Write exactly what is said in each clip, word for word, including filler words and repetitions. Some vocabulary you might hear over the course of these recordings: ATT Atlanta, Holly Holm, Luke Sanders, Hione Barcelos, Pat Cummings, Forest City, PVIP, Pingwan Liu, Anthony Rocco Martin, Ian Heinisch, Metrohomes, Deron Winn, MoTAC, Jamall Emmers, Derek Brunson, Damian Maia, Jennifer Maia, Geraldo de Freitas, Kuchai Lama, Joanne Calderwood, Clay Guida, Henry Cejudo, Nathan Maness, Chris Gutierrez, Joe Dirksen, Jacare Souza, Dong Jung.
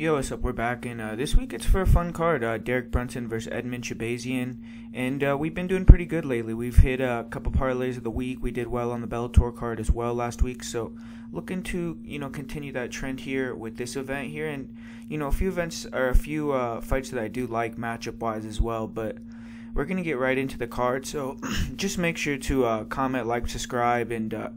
Yo, what's up? We're back, and uh, this week it's for a fun card, uh, Derek Brunson versus Edmen Shahbazyan, and uh, we've been doing pretty good lately. We've hit a couple parlays of the week. We did well on the Bellator card as well last week, so looking to, you know, continue that trend here with this event here, and, you know, a few events, or a few uh, fights that I do like matchup-wise as well, but we're going to get right into the card, so just make sure to uh, comment, like, subscribe, and uh,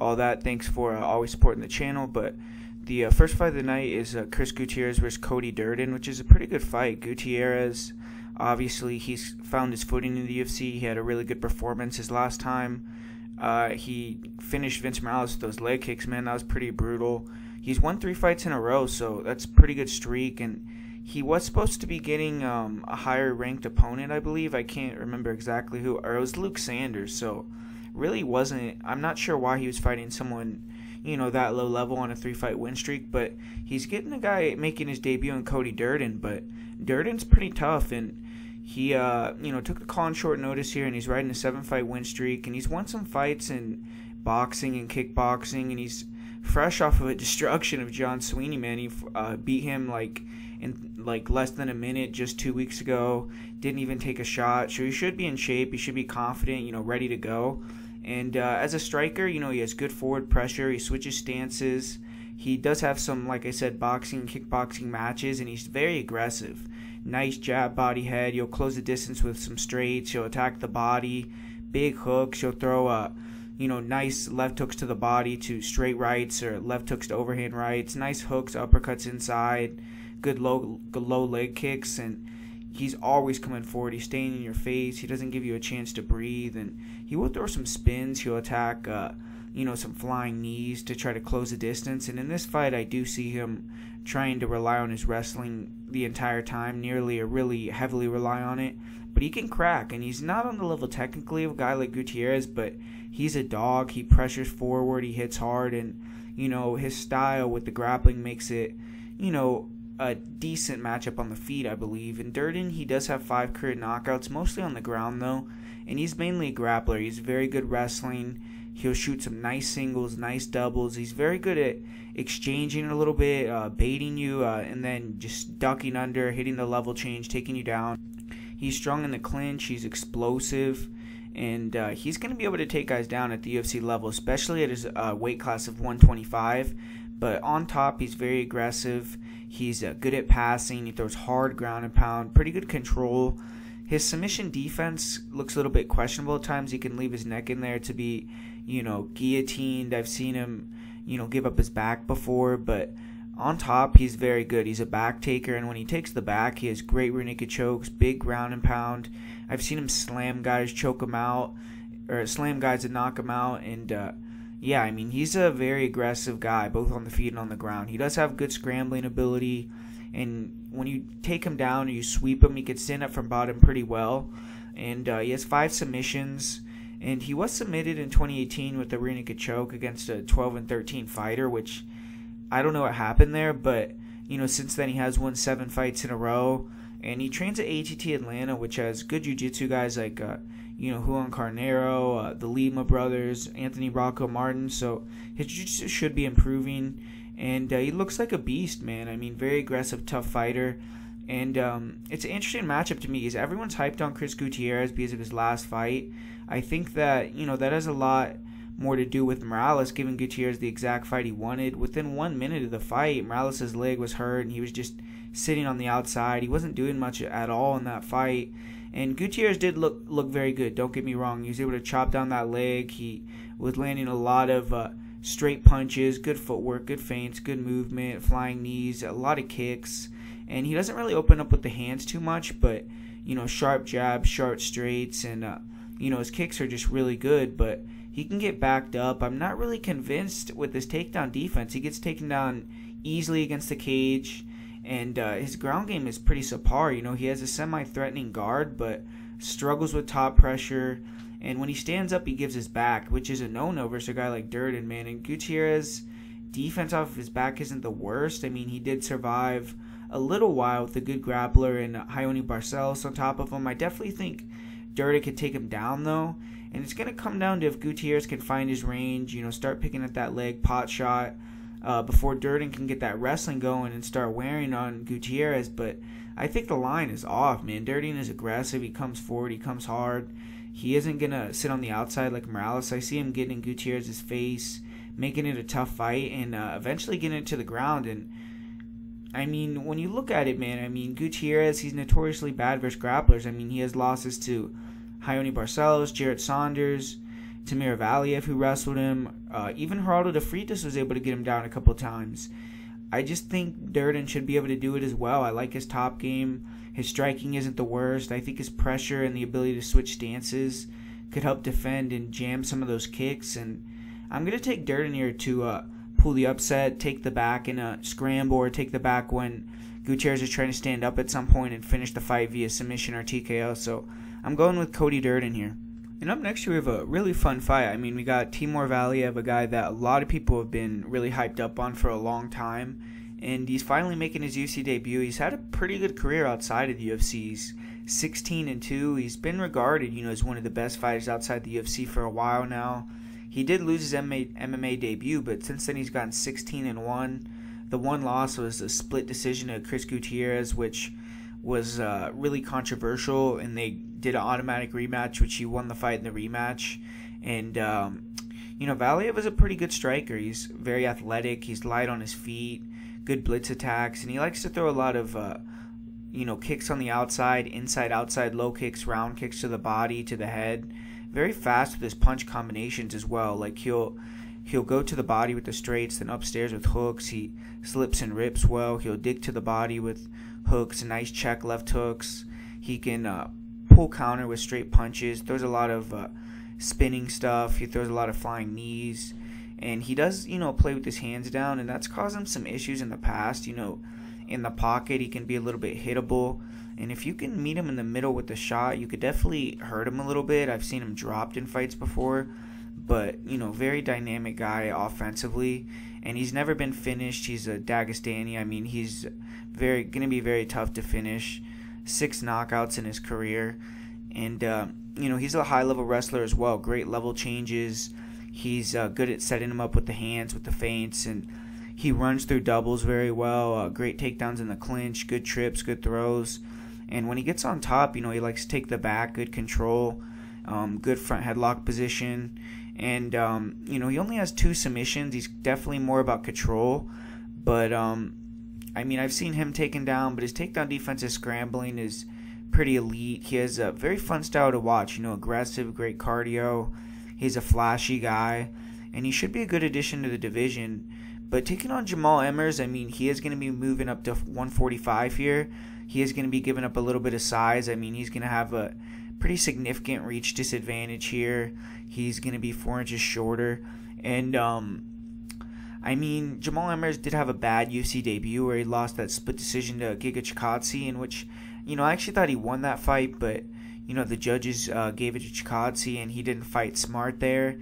all that. Thanks for uh, always supporting the channel, but the uh, first fight of the night is uh, Chris Gutierrez versus Cody Durden, which is a pretty good fight. Gutierrez, obviously, he's found his footing in the U F C. He had a really good performance his last time. Uh, he finished Vince Morales with those leg kicks, man. That was pretty brutal. He's won three fights in a row, so that's a pretty good streak. And he was supposed to be getting um, a higher-ranked opponent, I believe. I can't remember exactly who. Or it was Luke Sanders, so really wasn't. I'm not sure why he was fighting someone, you know, that low level on a three-fight win streak, but he's getting a guy making his debut in Cody Durden, but Durden's pretty tough, and he, uh, you know, took the call on short notice here, and he's riding a seven-fight win streak, and he's won some fights in boxing and kickboxing, and he's fresh off of a destruction of John Sweeney, man. He uh, beat him, like, in, like, less than a minute just two weeks ago, didn't even take a shot, so he should be in shape, he should be confident, you know, ready to go. And uh, as a striker, you know, he has good forward pressure. He switches stances. He does have some, like I said, boxing, kickboxing matches, and he's very aggressive. Nice jab, body, head. You'll close the distance with some straights. You'll attack the body. Big hooks. You'll throw, uh, you know, nice left hooks to the body to straight rights or left hooks to overhand rights. Nice hooks, uppercuts inside. Good low, good low leg kicks, and he's always coming forward. He's staying in your face. He doesn't give you a chance to breathe, and he will throw some spins. He'll attack, uh, you know, some flying knees to try to close the distance. And in this fight, I do see him trying to rely on his wrestling the entire time, nearly or really heavily rely on it. But he can crack, and he's not on the level technically of a guy like Gutierrez, but he's a dog. He pressures forward. He hits hard, and, you know, his style with the grappling makes it, you know, a decent matchup on the feet, I believe. And Durden, he does have five career knockouts, mostly on the ground though, and he's mainly a grappler. He's very good wrestling. He'll shoot some nice singles, nice doubles. He's very good at exchanging a little bit, uh, baiting you, uh, and then just ducking under, hitting the level change, taking you down. He's strong in the clinch. He's explosive, and uh, he's going to be able to take guys down at the U F C level, especially at his uh, weight class of one twenty-five. But on top, he's very aggressive. He's uh, good at passing. He throws hard ground and pound. Pretty good control. His submission defense looks a little bit questionable at times. He can leave his neck in there to be, you know, guillotined. I've seen him, you know, give up his back before. But on top, he's very good. He's a back taker. And when he takes the back, he has great rear naked chokes, big ground and pound. I've seen him slam guys, choke them out, or slam guys and knock them out. And, uh, yeah, I mean, he's a very aggressive guy, both on the feet and on the ground. He does have good scrambling ability, and when you take him down or you sweep him, he can stand up from bottom pretty well. And uh, he has five submissions, and he was submitted in twenty eighteen with a rear naked choke against a twelve and thirteen fighter, which I don't know what happened there, but, you know, since then he has won seven fights in a row. And he trains at A T T Atlanta, which has good jiu-jitsu guys like, uh, you know, Juan Carnero, uh, the Lima brothers, Anthony Rocco Martin. So his jiu-jitsu should be improving. And uh, he looks like a beast, man. I mean, very aggressive, tough fighter. And um, it's an interesting matchup to me because everyone's hyped on Chris Gutierrez because of his last fight. I think that, you know, that has a lot more to do with Morales giving Gutierrez the exact fight he wanted. Within one minute of the fight, Morales' leg was hurt, and he was just sitting on the outside. He wasn't doing much at all in that fight. And Gutierrez did look look very good, don't get me wrong. He was able to chop down that leg. He was landing a lot of uh, straight punches, good footwork, good feints, good movement, flying knees, a lot of kicks. And he doesn't really open up with the hands too much, but, you know, sharp jabs, sharp straights, and, uh, you know, his kicks are just really good, but he can get backed up. I'm not really convinced with his takedown defense. He gets taken down easily against the cage. And uh, his ground game is pretty subpar. You know, he has a semi-threatening guard, but struggles with top pressure. And when he stands up, he gives his back, which is a no-no versus a guy like Durden, man. And Gutierrez' defense off of his back isn't the worst. I mean, he did survive a little while with a good grappler and Hione Barcelos on top of him. I definitely think Durden could take him down, though. And it's going to come down to if Gutierrez can find his range, you know, start picking at that leg, pot shot. uh, before Durden can get that wrestling going and start wearing on Gutierrez. But I think the line is off, man. Durden is aggressive. He comes forward. He comes hard. He isn't going to sit on the outside like Morales. I see him getting in Gutierrez's face, making it a tough fight, and uh, eventually getting it to the ground. And, I mean, when you look at it, man, I mean, Gutierrez, he's notoriously bad versus grapplers. I mean, he has losses to Hione Barcelos, Jarrett Saunders, Timur Valiev, who wrestled him. Uh, even Geraldo de Freitas was able to get him down a couple times. I just think Durden should be able to do it as well. I like his top game. His striking isn't the worst. I think his pressure and the ability to switch stances could help defend and jam some of those kicks. And I'm going to take Durden here to uh, pull the upset, take the back in a scramble, or take the back when Gutierrez is trying to stand up at some point and finish the fight via submission or T K O. So I'm going with Cody Durden here. And up next, we have a really fun fight. I mean, we got Timur Valiev, a guy that a lot of people have been really hyped up on for a long time. And he's finally making his U F C debut. He's had a pretty good career outside of the U F C. He's sixteen and two. He's been regarded, you know, as one of the best fighters outside the U F C for a while now. He did lose his M M A debut, but since then he's gotten sixteen and one. The one loss was a split decision to Chris Gutierrez, which was uh, really controversial, and they did an automatic rematch, which he won the fight in the rematch. And, um, you know, Valiev is a pretty good striker. He's very athletic. He's light on his feet, good blitz attacks, and he likes to throw a lot of, uh, you know, kicks on the outside, inside, outside, low kicks, round kicks to the body, to the head. Very fast with his punch combinations as well. Like, he'll he'll go to the body with the straights, then upstairs with hooks. He slips and rips well. He'll dig to the body with hooks, nice check left hooks. He can uh, pull counter with straight punches. Throws a lot of uh, spinning stuff. He throws a lot of flying knees. And he does, you know, play with his hands down, and that's caused him some issues in the past. You know, in the pocket, he can be a little bit hittable. And if you can meet him in the middle with a shot, you could definitely hurt him a little bit. I've seen him dropped in fights before. But, you know, very dynamic guy offensively. And he's never been finished. He's a Dagestani. I mean, he's very going to be very tough to finish. Six knockouts in his career. And, uh, you know, he's a high-level wrestler as well. Great level changes. He's uh, good at setting him up with the hands, with the feints. And he runs through doubles very well. Uh, great takedowns in the clinch. Good trips, good throws. And when he gets on top, you know, he likes to take the back, good control, um, good front headlock position. And, um, you know, he only has two submissions. He's definitely more about control. But, um, I mean, I've seen him taken down, but his takedown defense is scrambling, is pretty elite. He has a very fun style to watch, you know, aggressive, great cardio. He's a flashy guy, and he should be a good addition to the division. But taking on Jamall Emmers, I mean, he is going to be moving up to one forty-five here. He is going to be giving up a little bit of size. I mean, he's going to have a pretty significant reach disadvantage here. He's going to be four inches shorter. And, um, I mean, Jamall Emmers did have a bad U F C debut where he lost that split decision to Giga Chikadze, in which, you know, I actually thought he won that fight. But, you know, the judges uh, gave it to Chikadze, and he didn't fight smart there.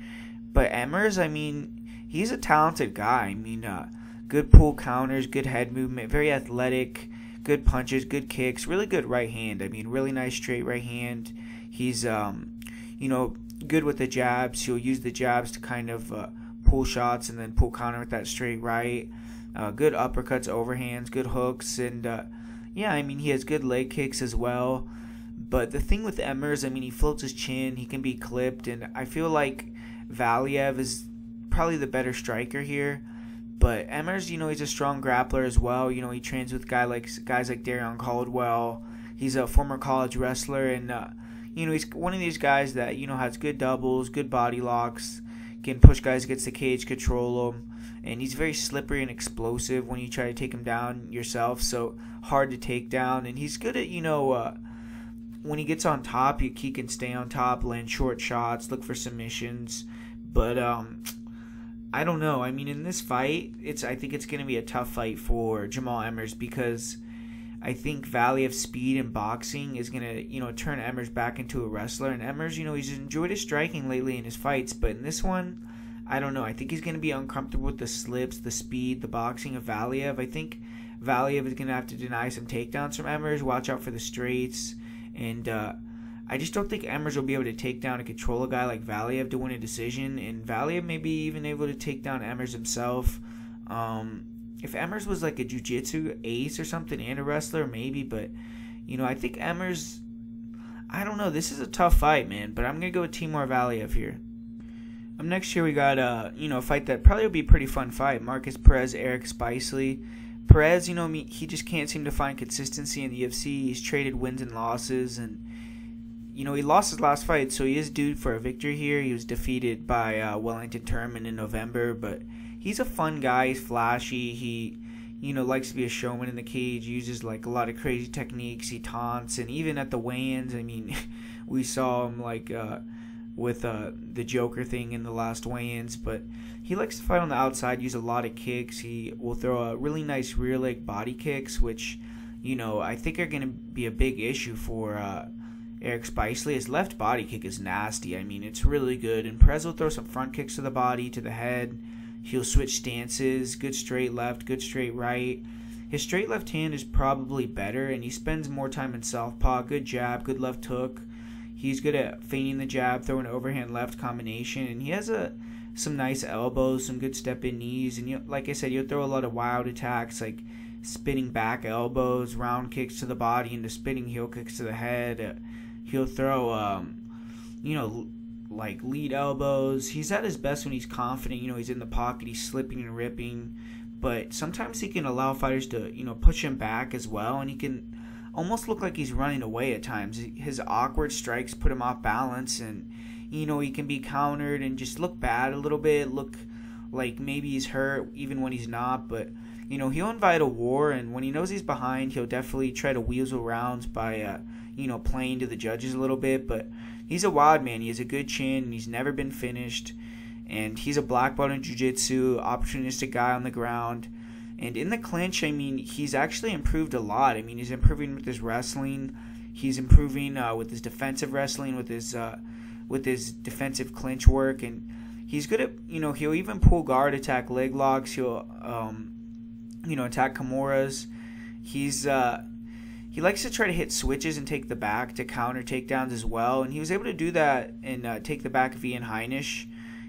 But Emmers, I mean, he's a talented guy. I mean, uh, good pull counters, good head movement, very athletic. Good punches, good kicks, really good right hand. I mean, really nice straight right hand. He's, um, you know, good with the jabs. He'll use the jabs to kind of uh, pull shots and then pull counter with that straight right. Uh, good uppercuts, overhands, good hooks. And, uh, yeah, I mean, he has good leg kicks as well. But the thing with Emmers, I mean, he floats his chin. He can be clipped. And I feel like Valiev is probably the better striker here. But Emmers, you know, he's a strong grappler as well. You know, he trains with guy like, guys like Darion Caldwell. He's a former college wrestler. And, uh, you know, he's one of these guys that, you know, has good doubles, good body locks, can push guys against the cage, control them. And he's very slippery and explosive when you try to take him down yourself. So hard to take down. And he's good at, you know, uh, when he gets on top, he, he can stay on top, land short shots, look for submissions. But, um... I don't know. I mean, in this fight, it's I think it's going to be a tough fight for Jamall Emmers, because I think Valiev's speed and boxing is going to, you know, turn Emmers back into a wrestler. And Emmers, you know, he's enjoyed his striking lately in his fights, but in this one, I don't know. I think he's going to be uncomfortable with the slips, the speed, the boxing of Valiev. I think Valiev is going to have to deny some takedowns from Emmers, watch out for the straights, and uh I just don't think Emmers will be able to take down and control a guy like Valiev to win a decision. And Valiev may be even able to take down Emmers himself. Um, if Emmers was like a jiu-jitsu ace or something and a wrestler, maybe. But, you know, I think Emmers, I don't know. This is a tough fight, man. But I'm going to go with Timur Valiev here. Um, next year we got, uh, you know, a fight that probably will be a pretty fun fight. Marcus Perez, Eric Spicely. Perez, you know, he just can't seem to find consistency in the U F C. He's traded wins and losses, and, you know, he lost his last fight, so he is due for a victory here. He was defeated by uh, Wellington Turman in November, but he's a fun guy. He's flashy. He, you know, likes to be a showman in the cage, uses, like, a lot of crazy techniques. He taunts, and even at the weigh-ins, I mean, we saw him, like, uh, with uh, the Joker thing in the last weigh-ins, but he likes to fight on the outside, use a lot of kicks. He will throw a really nice rear leg body kicks, which, you know, I think are going to be a big issue for uh, Eric Spicely. His left body kick is nasty. I mean, it's really good, and Perez will throw some front kicks to the body, to the head. He'll switch stances, good straight left, good straight right. His straight left hand is probably better, and he spends more time in southpaw, good jab, good left hook. He's good at feigning the jab, throwing overhand left combination, and he has a some nice elbows, some good step in knees, and you, like I said, you'll throw a lot of wild attacks like spinning back elbows, round kicks to the body, and the spinning heel kicks to the head. Uh, he'll throw, um, you know, l- like lead elbows. He's at his best when he's confident. You know, he's in the pocket, he's slipping and ripping, but sometimes he can allow fighters to, you know, push him back as well, and he can almost look like he's running away at times. His awkward strikes put him off balance, and, you know, he can be countered and just look bad a little bit, look like maybe he's hurt even when he's not. But, you know, he'll invite a war, and when he knows he's behind, he'll definitely try to weasel rounds by, uh, you know, playing to the judges a little bit. But he's a wild man. He has a good chin, and he's never been finished, and he's a black belt in jiu-jitsu, opportunistic guy on the ground. And in the clinch, I mean, he's actually improved a lot. I mean, he's improving with his wrestling. He's improving uh, with his defensive wrestling, with his uh, with his defensive clinch work. And he's good at, you know, he'll even pull guard, attack leg locks. He'll, um, you know, attack Kimuras. He's, uh, he likes to try to hit switches and take the back to counter takedowns as well. And he was able to do that and uh, take the back of Ian Heinisch.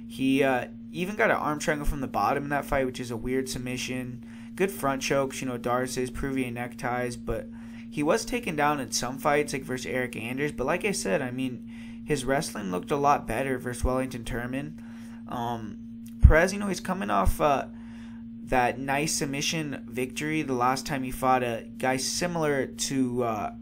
He uh, even got an arm triangle from the bottom in that fight, which is a weird submission. Good front chokes, you know, darces, Peruvian neckties, but he was taken down in some fights, like versus Eric Anders. But like I said, I mean, his wrestling looked a lot better versus Wellington Turman. Um, Perez, you know, he's coming off uh, that nice submission victory the last time he fought a guy similar to uh,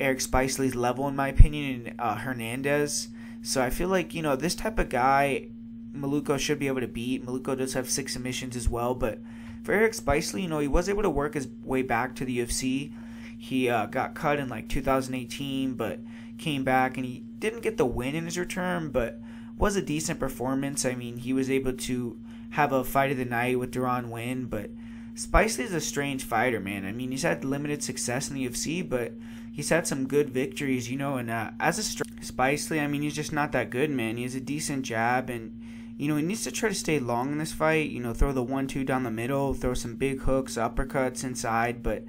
Eric Spicely's level, in my opinion, uh, Hernandez. So I feel like, you know, this type of guy, Maluko should be able to beat. Maluko does have six submissions as well, but for Eric Spicely, you know, he was able to work his way back to the U F C. He uh, got cut in, like, two thousand eighteen, but came back, and he didn't get the win in his return, but was a decent performance. I mean, he was able to have a fight of the night with Deron Winn, but Spicely is a strange fighter, man. I mean, he's had limited success in the U F C, but he's had some good victories, you know, and uh, as a str- Spicely, I mean, he's just not that good, man. He has a decent jab, and you know, he needs to try to stay long in this fight, you know, throw the one two down the middle, throw some big hooks, uppercuts inside, but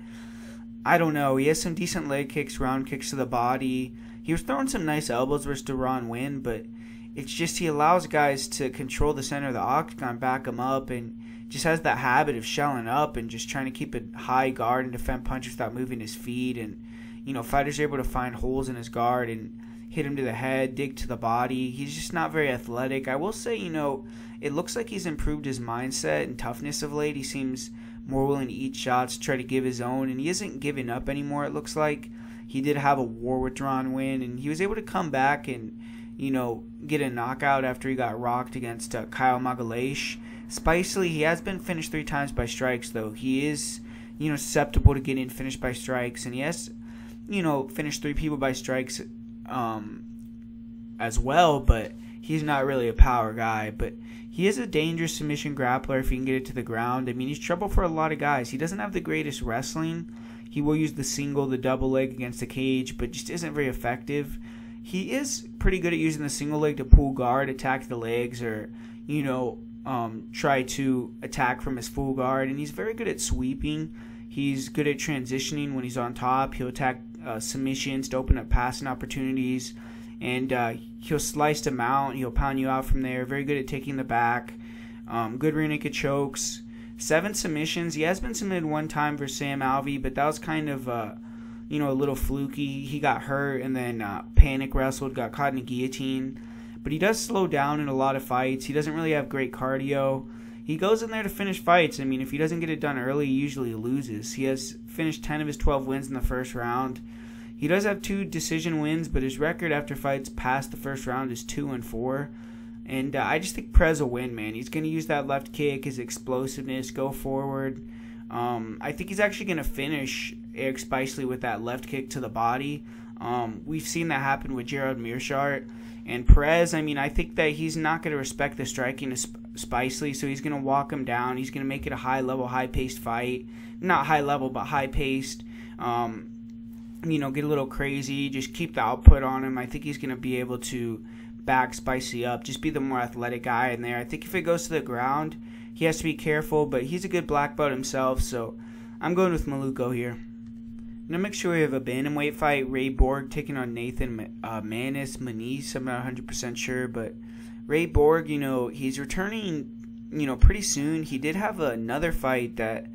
I don't know. He has some decent leg kicks, round kicks to the body. He was throwing some nice elbows versus Deron Winn, but it's just he allows guys to control the center of the octagon, back him up, and just has that habit of shelling up and just trying to keep a high guard and defend punches without moving his feet. And, you know, fighters are able to find holes in his guard and hit him to the head, dig to the body. He's just not very athletic. I will say, you know, it looks like he's improved his mindset and toughness of late. He seems more willing to eat shots, try to give his own, and he isn't giving up anymore, it looks like. He did have a war with Deron Winn, and he was able to come back and, you know, get a knockout after he got rocked against uh, Kyle Magalhaes. Spicely, he has been finished three times by strikes, though. He is, you know, susceptible to getting finished by strikes, and he has, you know, finished three people by strikes um as well, but he's not really a power guy. But he is a dangerous submission grappler if he can get it to the ground. I mean, he's trouble for a lot of guys. He doesn't have the greatest wrestling. He will use the single, the double leg against the cage, but just isn't very effective. He is pretty good at using the single leg to pull guard, attack the legs, or, you know, um try to attack from his full guard, and he's very good at sweeping. He's good at transitioning when he's on top. He'll attack Uh, submissions to open up passing opportunities, and uh, he'll slice them out, and he'll pound you out from there. Very good at taking the back, um, good rear naked chokes. Seven submissions. He has been submitted one time for Sam Alvey, but that was kind of, uh, you know, a little fluky. He got hurt and then uh, panic wrestled, got caught in a guillotine. But he does slow down in a lot of fights. He doesn't really have great cardio. He goes in there to finish fights. I mean, if he doesn't get it done early, he usually loses. He has finished ten of his twelve wins in the first round. He does have two decision wins, but his record after fights past the first round is two and four. And uh, I just think Perez will win, man. He's going to use that left kick, his explosiveness, go forward. Um, I think he's actually going to finish Eric Spicely with that left kick to the body. Um, we've seen that happen with Gerald Meerschaert. And Perez, I mean, I think that he's not going to respect the striking of Sp Spicely, so he's going to walk him down. He's going to make it a high-level, high-paced fight. Not high-level, but high-paced. Um, you know, get a little crazy. Just keep the output on him. I think he's going to be able to back Spicely up, just be the more athletic guy in there. I think if it goes to the ground, he has to be careful, but he's a good black belt himself, so I'm going with Maluko here. Now make sure we have a bantamweight fight, Ray Borg taking on Nathan uh, Maness, Maness, I'm not one hundred percent sure, but Ray Borg, you know, he's returning, you know, pretty soon. He did have another fight that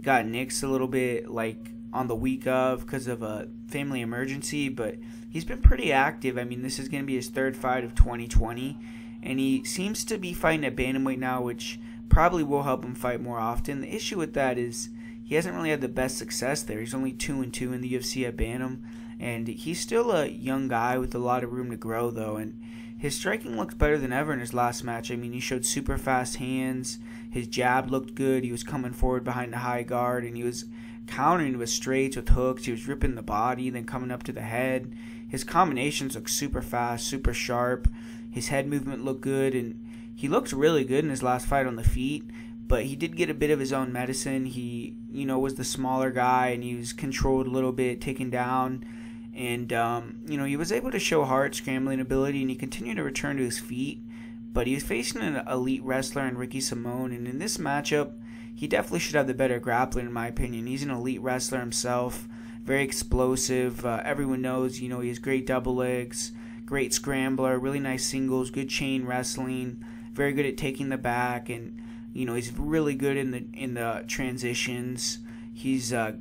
got nixed a little bit, like, on the week of because of a family emergency, but he's been pretty active. I mean, this is going to be his third fight of twenty twenty, and he seems to be fighting at bantamweight now, which probably will help him fight more often. The issue with that is he hasn't really had the best success there. He's only two and two in the U F C at bantam, and he's still a young guy with a lot of room to grow, though, and his striking looks better than ever in his last match. I mean, he showed super fast hands. His jab looked good. He was coming forward behind the high guard, and he was countering with straights, with hooks. He was ripping the body, then coming up to the head. His combinations look super fast, super sharp. His head movement looked good, and he looked really good in his last fight on the feet, but he did get a bit of his own medicine. He, you know, was the smaller guy, and he was controlled a little bit, taken down, and, um, you know, he was able to show hard scrambling ability, and he continued to return to his feet, but he was facing an elite wrestler in Ricky Simon, and in this matchup, he definitely should have the better grappler, in my opinion. He's an elite wrestler himself, very explosive. Uh, everyone knows, you know, he has great double legs, great scrambler, really nice singles, good chain wrestling, very good at taking the back, and, you know, he's really good in the in the transitions. He's uh,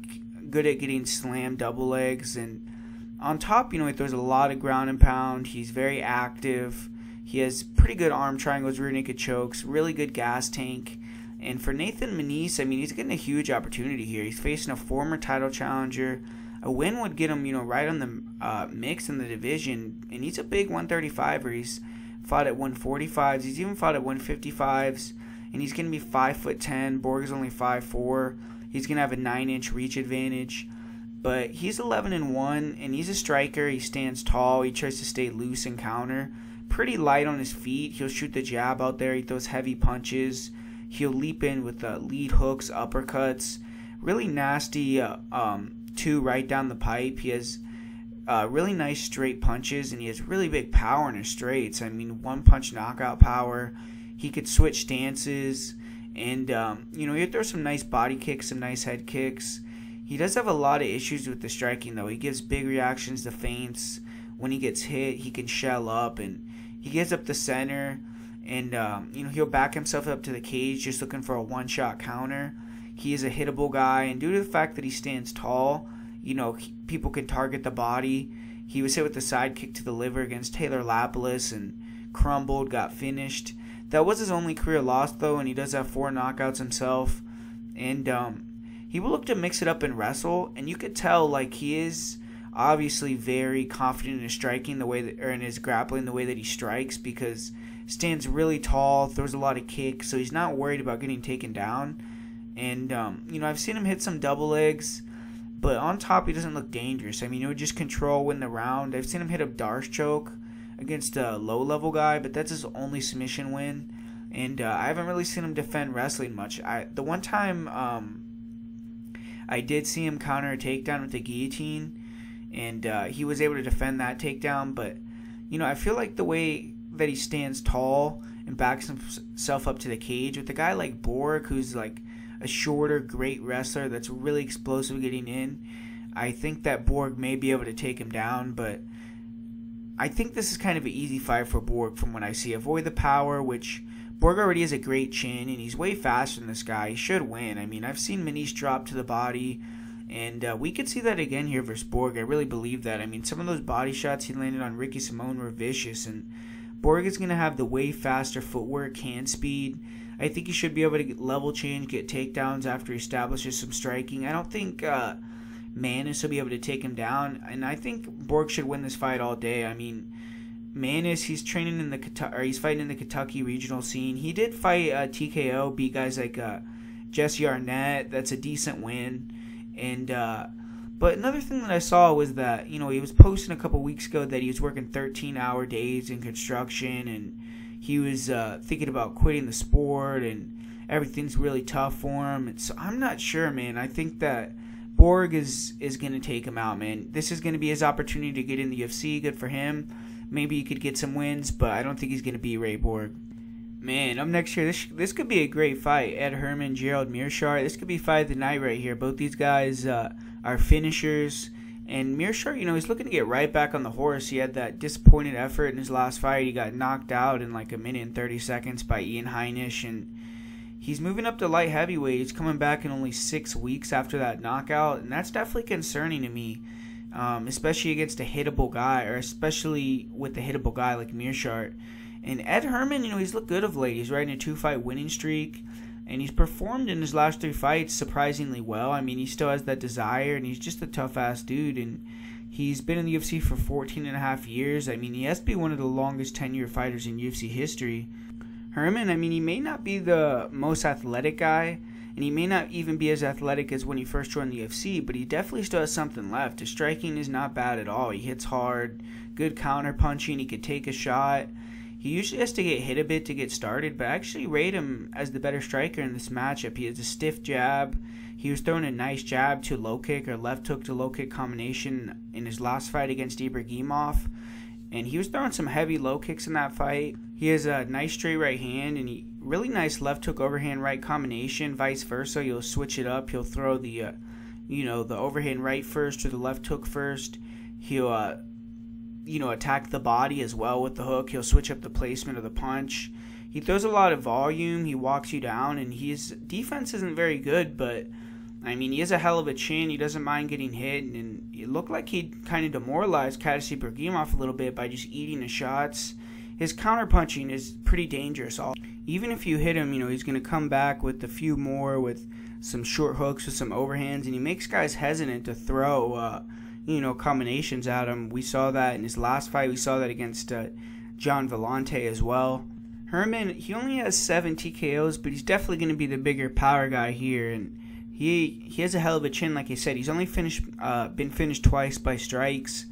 good at getting slam double legs, and on top, you know, he throws a lot of ground and pound. He's very active. He has pretty good arm triangles, rear naked chokes, really good gas tank. And for Nathan Maness, I mean, he's getting a huge opportunity here. He's facing a former title challenger. A win would get him, you know, right on the uh, mix in the division. And he's a big one thirty-fiver. He's fought at one forty-fives. He's even fought at one fifty-fives. And he's going to be five foot ten. Borg is only five foot four. He's going to have a nine inch reach advantage. But he's eleven and one, and he's a striker. He stands tall. He tries to stay loose and counter. Pretty light on his feet. He'll shoot the jab out there. He throws heavy punches. He'll leap in with uh, lead hooks, uppercuts, really nasty uh, um, two right down the pipe. He has uh, really nice straight punches, and he has really big power in his straights. I mean, one-punch knockout power. He could switch stances, and, um, you know, he'll throw some nice body kicks, some nice head kicks. He does have a lot of issues with the striking, though. He gives big reactions to feints. When he gets hit, he can shell up, and he gives up the center. And, um, you know, he'll back himself up to the cage just looking for a one-shot counter. He is a hittable guy, and due to the fact that he stands tall, you know, he, people can target the body. He was hit with a side kick to the liver against Taylor Lapalus and crumbled, got finished. That was his only career loss, though, and he does have four knockouts himself. And um, he will look to mix it up and wrestle, and you could tell, like, he is obviously very confident in his striking the way that, or in his grappling the way that he strikes, because stands really tall, throws a lot of kicks, so he's not worried about getting taken down. And, um, you know, I've seen him hit some double legs, but on top he doesn't look dangerous. I mean, he would just control, win the round. I've seen him hit a Darce choke against a low-level guy, but that's his only submission win. And uh, I haven't really seen him defend wrestling much. I The one time um, I did see him counter a takedown with the guillotine, and uh, he was able to defend that takedown, but, you know, I feel like the way that he stands tall and backs himself up to the cage with a guy like Borg, who's like a shorter, great wrestler that's really explosive getting in, I think that Borg may be able to take him down, but I think this is kind of an easy fight for Borg from what I see. Avoid the power, which Borg already has a great chin, and he's way faster than this guy. He should win. I mean, I've seen Maness drop to the body, and uh, we could see that again here versus Borg. I really believe that. I mean, some of those body shots he landed on Ricky Simon were vicious, and Borg is going to have the way faster footwork, hand speed. I think he should be able to get level change, get takedowns after he establishes some striking. I don't think uh, Maness will be able to take him down, and I think Borg should win this fight all day. I mean, Maness, he's training in the or he's fighting in the Kentucky regional scene. He did fight uh, T K O, beat guys like uh, Jesse Arnett. That's a decent win. And uh, but another thing that I saw was that, you know, he was posting a couple weeks ago that he was working thirteen hour days in construction, and he was uh, thinking about quitting the sport, and everything's really tough for him. And so I'm not sure, man. I think that Borg is, is going to take him out, man. This is going to be his opportunity to get in the U F C. Good for him. Maybe he could get some wins, but I don't think he's going to beat Ray Borg. Man, up next here, this this could be a great fight. Ed Herman, Gerald Meerschaert. This could be fight of the night right here. Both these guys uh, are finishers. And Meerschaert, you know, he's looking to get right back on the horse. He had that disappointed effort in his last fight. He got knocked out in like a minute and thirty seconds by Ian Heinisch. And he's moving up to light heavyweight. He's coming back in only six weeks after that knockout. And that's definitely concerning to me, um, especially against a hittable guy, or especially with a hittable guy like Meerschaert. And Ed Herman, you know, he's looked good of late. He's riding a two-fight winning streak, and he's performed in his last three fights surprisingly well. I mean, he still has that desire, and he's just a tough-ass dude, and he's been in the U F C for fourteen and a half years. I mean, he has to be one of the longest ten-year fighters in U F C history. Herman, I mean, he may not be the most athletic guy, and he may not even be as athletic as when he first joined the U F C, but he definitely still has something left. His striking is not bad at all. He hits hard, good counter-punching, he could take a shot. He usually has to get hit a bit to get started, but I actually rate him as the better striker in this matchup. He has a stiff jab. He was throwing a nice jab to low kick or left hook to low kick combination in his last fight against Bergimov, and he was throwing some heavy low kicks in that fight. He has a nice straight right hand, and he really nice left hook overhand right combination, vice versa. You'll switch it up. He'll throw the, uh, you know, the overhand right first or the left hook first. He'll, uh, you know, attack the body as well with the hook. He'll switch up the placement of the punch. He throws a lot of volume. He walks you down, and his defense isn't very good, but, I mean, he has a hell of a chin. He doesn't mind getting hit, and it looked like he kind of demoralized Kadasi Bergimov a little bit by just eating his shots. His counterpunching is pretty dangerous. Even if you hit him, you know, he's going to come back with a few more, with some short hooks, with some overhands, and he makes guys hesitant to throw, uh, you know, combinations at him. We saw that in his last fight. We saw that against uh, John Volante as well. Herman, he only has seven T K Os, but he's definitely going to be the bigger power guy here. And he he has a hell of a chin, like I said. He's only finished, uh, been finished twice by strikes.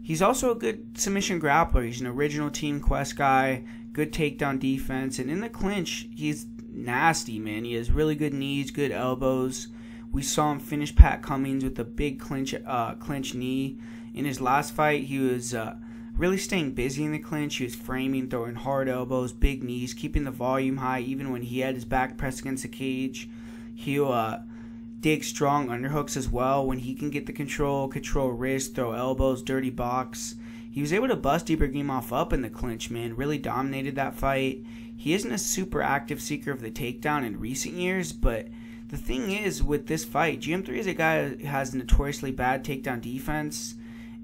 He's also a good submission grappler. He's an original Team Quest guy, good takedown defense. And in the clinch, he's nasty, man. He has really good knees, good elbows. We saw him finish Pat Cummings with a big clinch uh, clinch knee. In his last fight, he was uh, really staying busy in the clinch. He was framing, throwing hard elbows, big knees, keeping the volume high even when he had his back pressed against the cage. He'll uh, dig strong underhooks as well when he can get the control, control wrist, throw elbows, dirty box. He was able to bust Ibragimov up in the clinch, man. Really dominated that fight. He isn't a super active seeker of the takedown in recent years, but the thing is, with this fight, G M three is a guy who has notoriously bad takedown defense,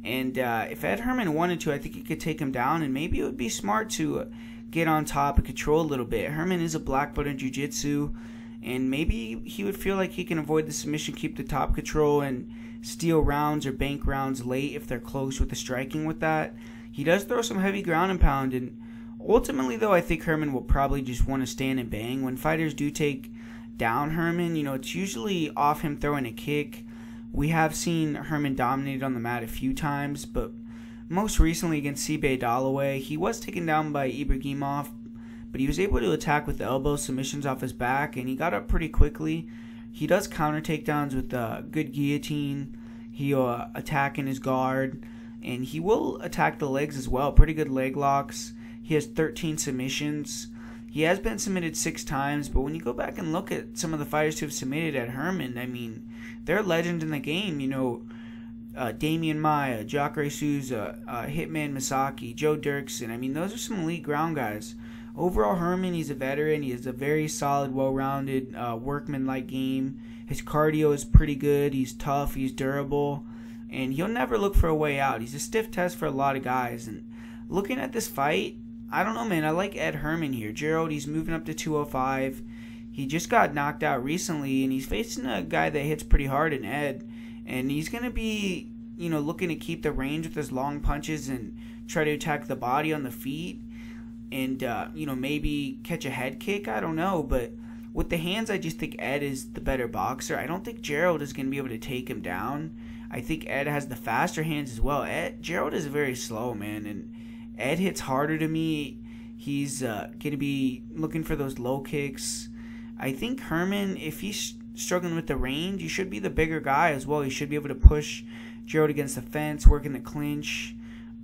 and uh, if Ed Herman wanted to, I think he could take him down, and maybe it would be smart to get on top and control a little bit. Herman is a black belt in jiu-jitsu, and maybe he would feel like he can avoid the submission, keep the top control, and steal rounds or bank rounds late if they're close with the striking with that. He does throw some heavy ground and pound, and ultimately, though, I think Herman will probably just want to stand and bang. When fighters do take down Herman, you know, it's usually off him throwing a kick. We have seen Herman dominated on the mat a few times, but most recently against Sibe Dalloway, he was taken down by Ibragimov, but he was able to attack with the elbow submissions off his back, and he got up pretty quickly. He does counter takedowns with a good guillotine. He'll attack in his guard, and he will attack the legs as well. Pretty good leg locks. He has thirteen submissions. He has been submitted six times, but when you go back and look at some of the fighters who have submitted at Herman, I mean, they're legends in the game. You know, uh, Damian Maia, Jacare Souza, uh, Hitman Masaki, Joe Dirksen. I mean, those are some elite ground guys. Overall, Herman, he's a veteran. He has a very solid, well-rounded, uh, workman-like game. His cardio is pretty good. He's tough. He's durable. And he'll never look for a way out. He's a stiff test for a lot of guys. And looking at this fight, I don't know, man. I like Ed Herman here. Gerald, he's moving up to two oh five. He just got knocked out recently, and he's facing a guy that hits pretty hard in Ed. And he's going to be, you know, looking to keep the range with his long punches and try to attack the body on the feet and, uh, you know, maybe catch a head kick. I don't know, but with the hands, I just think Ed is the better boxer. I don't think Gerald is going to be able to take him down. I think Ed has the faster hands as well. Ed, Gerald is very slow, man, and Ed hits harder to me. He's uh, going to be looking for those low kicks. I think Herman, if he's struggling with the range, he should be the bigger guy as well. He should be able to push Gerald against the fence, work in the clinch.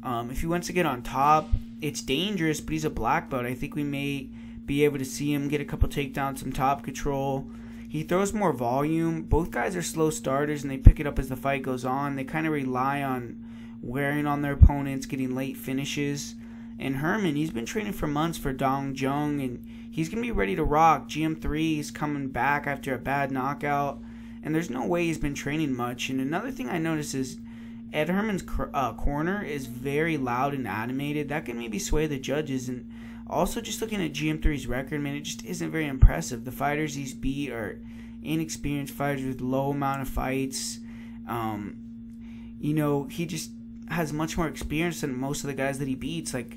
Um, if he wants to get on top, it's dangerous, but he's a black belt. I think we may be able to see him get a couple takedowns, some top control. He throws more volume. Both guys are slow starters, and they pick it up as the fight goes on. They kind of rely on wearing on their opponents, getting late finishes. And Herman, he's been training for months for Dong Jung, and he's going to be ready to rock. G M three, he's coming back after a bad knockout, and there's no way he's been training much. And another thing I noticed is Ed Herman's uh, corner is very loud and animated. That can maybe sway the judges. And also, just looking at G M three's record, man, it just isn't very impressive. The fighters he's beat are inexperienced fighters with low amount of fights. Um, you know, he just has much more experience than most of the guys that he beats. Like,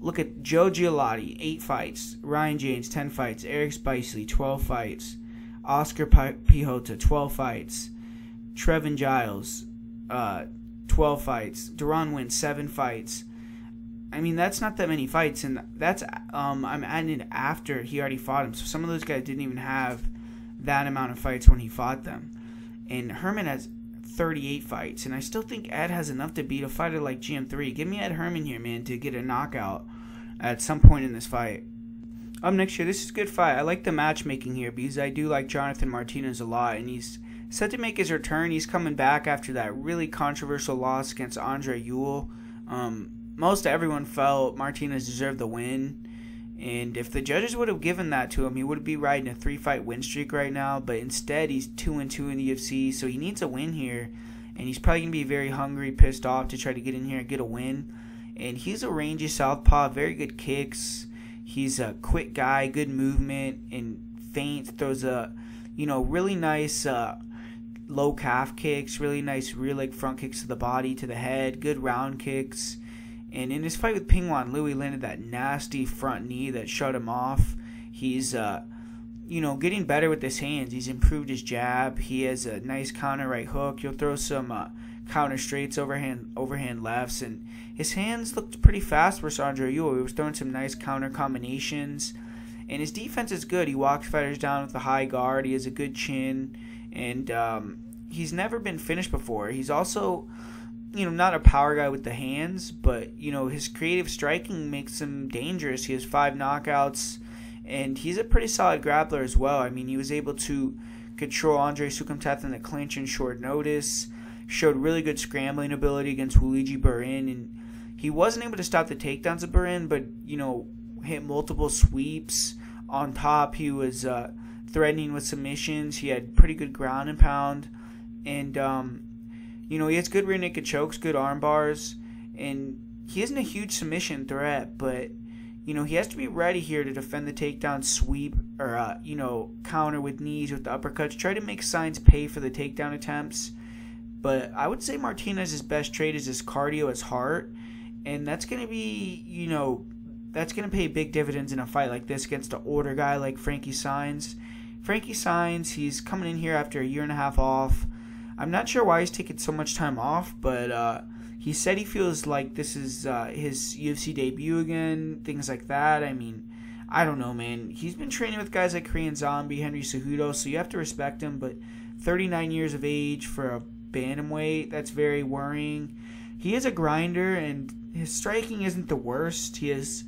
look at Joe Giulotti, eight fights. Ryan James, ten fights. Eric Spicely, twelve fights. Oscar Pihota, twelve fights. Trevin Giles, uh, twelve fights. Deron Winn, seven fights. I mean, that's not that many fights, and that's um, I'm adding it after he already fought him. So some of those guys didn't even have that amount of fights when he fought them. And Herman has thirty-eight fights, and I still think Ed has enough to beat a fighter like G M three. Give me Ed Herman here, man, to get a knockout at some point in this fight. Up next year, this is a good fight. I like the matchmaking here because I do like Jonathan Martinez a lot, and he's set to make his return. He's coming back after that really controversial loss against Andre Ewell. Um... Most everyone felt Martinez deserved the win, and if the judges would have given that to him, he would be riding a three-fight win streak right now, but instead he's two and two in the U F C, so he needs a win here, and he's probably going to be very hungry, pissed off to try to get in here and get a win. And he's a rangy southpaw, very good kicks. He's a quick guy, good movement, and feints, throws a, you know, really nice uh, low calf kicks, really nice rear leg front kicks to the body, to the head, good round kicks. And in his fight with Pingwan Liu, he landed that nasty front knee that shut him off. He's, uh, you know, getting better with his hands. He's improved his jab. He has a nice counter right hook. He'll throw some uh, counter straights, overhand overhand lefts. And his hands looked pretty fast versus Andre Ewell. He was throwing some nice counter combinations. And his defense is good. He walks fighters down with a high guard. He has a good chin. And um, he's never been finished before. He's also, you know, not a power guy with the hands, but, you know, his creative striking makes him dangerous. He has five knockouts, and he's a pretty solid grappler as well. I mean, he was able to control Andre Sukumtath in the clinch in short notice, showed really good scrambling ability against Waliji Burin, and he wasn't able to stop the takedowns of Burin, but, you know, hit multiple sweeps on top. He was uh, threatening with submissions. He had pretty good ground and pound, and, um... you know, he has good rear naked chokes, good arm bars, and he isn't a huge submission threat, but, you know, he has to be ready here to defend the takedown, sweep, or, uh, you know, counter with knees, with the uppercuts, try to make Saenz pay for the takedown attempts. But I would say Martinez's best trait is his cardio, his heart, and that's going to be, you know, that's going to pay big dividends in a fight like this against an older guy like Frankie Saenz. Frankie Saenz, he's coming in here after a year and a half off. I'm not sure why he's taking so much time off, but uh, he said he feels like this is uh, his U F C debut again, things like that. I mean, I don't know, man. He's been training with guys like Korean Zombie, Henry Cejudo, so you have to respect him, but thirty-nine years of age for a bantamweight, that's very worrying. He is a grinder, and his striking isn't the worst. He has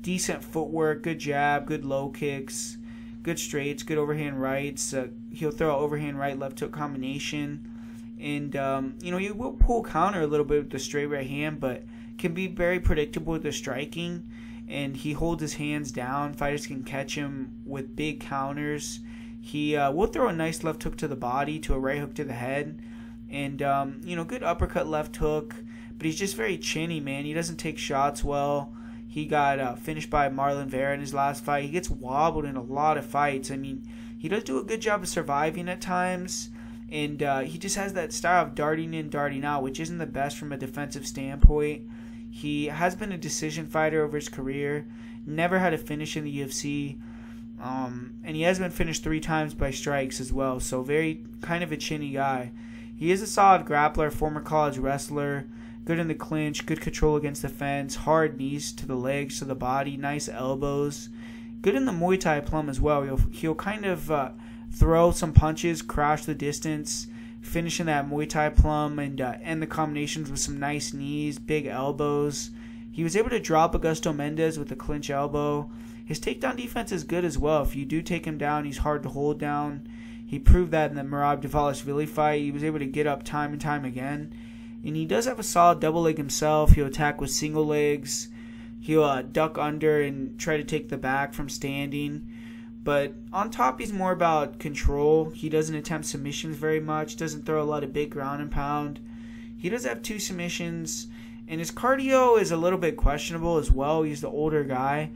decent footwork, good jab, good low kicks, good straights, good overhand rights. Uh, he'll throw an overhand right left hook combination, and um, you know, he will pull counter a little bit with the straight right hand, but can be very predictable with the striking. and he holds his hands down. Fighters can catch him with big counters. He uh, will throw a nice left hook to the body, to a right hook to the head, and um, you know, good uppercut left hook. But he's just very chinny, man. He doesn't take shots well. He got uh, finished by Marlon Vera in his last fight. He gets wobbled in a lot of fights. I mean, he does do a good job of surviving at times, and uh, he just has that style of darting in, darting out, which isn't the best from a defensive standpoint. He has been a decision fighter over his career, never had a finish in the U F C, um, and he has been finished three times by strikes as well, so very kind of a chinny guy. He is a solid grappler, former college wrestler, good in the clinch, good control against the fence, hard knees to the legs, to the body, nice elbows, good in the Muay Thai plum as well. He'll, he'll kind of uh, throw some punches, crash the distance, finishing that Muay Thai plum, and uh, end the combinations with some nice knees, big elbows. He was able to drop Augusto Mendez with a clinch elbow. His takedown defense is good as well. If you do take him down, he's hard to hold down. He proved that in the Merab Dvalishvili fight. He was able to get up time and time again. And he does have a solid double leg himself. He'll attack with single legs. He'll uh, duck under and try to take the back from standing. But on top, he's more about control. He doesn't attempt submissions very much. Doesn't throw a lot of big ground and pound. He does have two submissions. And his cardio is a little bit questionable as well. He's the older guy.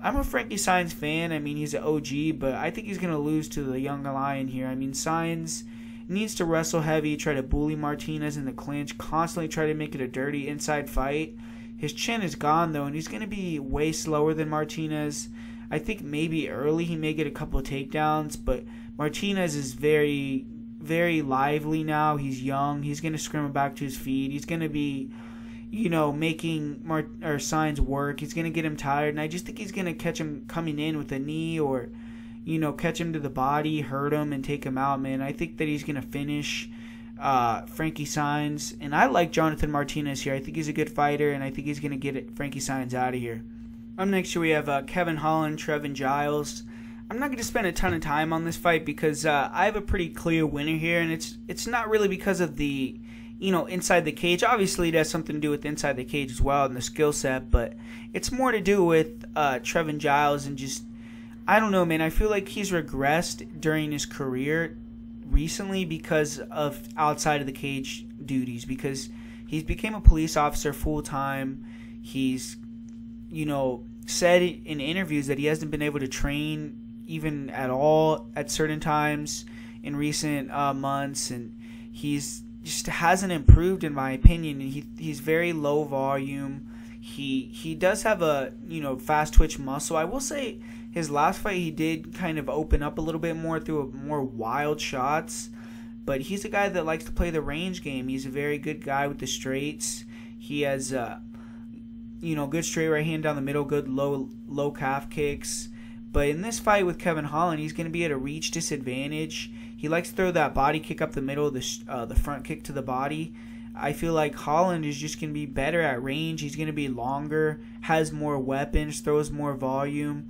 I'm a Frankie Saenz fan. I mean, he's an O G. But I think he's going to lose to the young lion here. I mean, Saenz needs to wrestle heavy. Try to bully Martinez in the clinch. Constantly try to make it a dirty inside fight. His chin is gone, though. And he's going to be way slower than Martinez. I think maybe early he may get a couple of takedowns, but Martinez is very, very lively now. He's young. He's going to scramble back to his feet. He's going to be, you know, making Mart- or Saenz work. He's going to get him tired, and I just think he's going to catch him coming in with a knee or, you know, catch him to the body, hurt him, and take him out, man. I think that he's going to finish uh, Frankie Saenz, and I like Jonathan Martinez here. I think he's a good fighter, and I think he's going to get it, Frankie Saenz out of here. Up next here we have uh, Kevin Holland, Trevin Giles. I'm not going to spend a ton of time on this fight because uh, I have a pretty clear winner here, and it's it's not really because of the, you know, inside the cage. Obviously, it has something to do with inside the cage as well and the skill set, but it's more to do with uh, Trevin Giles and just, I don't know, man. I feel like he's regressed during his career recently because of outside of the cage duties, because he's became a police officer full-time. He's, you know, said in interviews that he hasn't been able to train even at all at certain times in recent uh, months, and he's just hasn't improved in my opinion. And he he's very low volume. He he does have a, you know, fast twitch muscle. I will say his last fight he did kind of open up a little bit more through a, more wild shots, but he's a guy that likes to play the range game. He's a very good guy with the straights. He has uh you know, good straight right hand down the middle, good low low calf kicks. But in this fight with Kevin Holland, he's going to be at a reach disadvantage. He likes to throw that body kick up the middle, the, uh, the front kick to the body. I feel like Holland is just going to be better at range. He's going to be longer, has more weapons, throws more volume.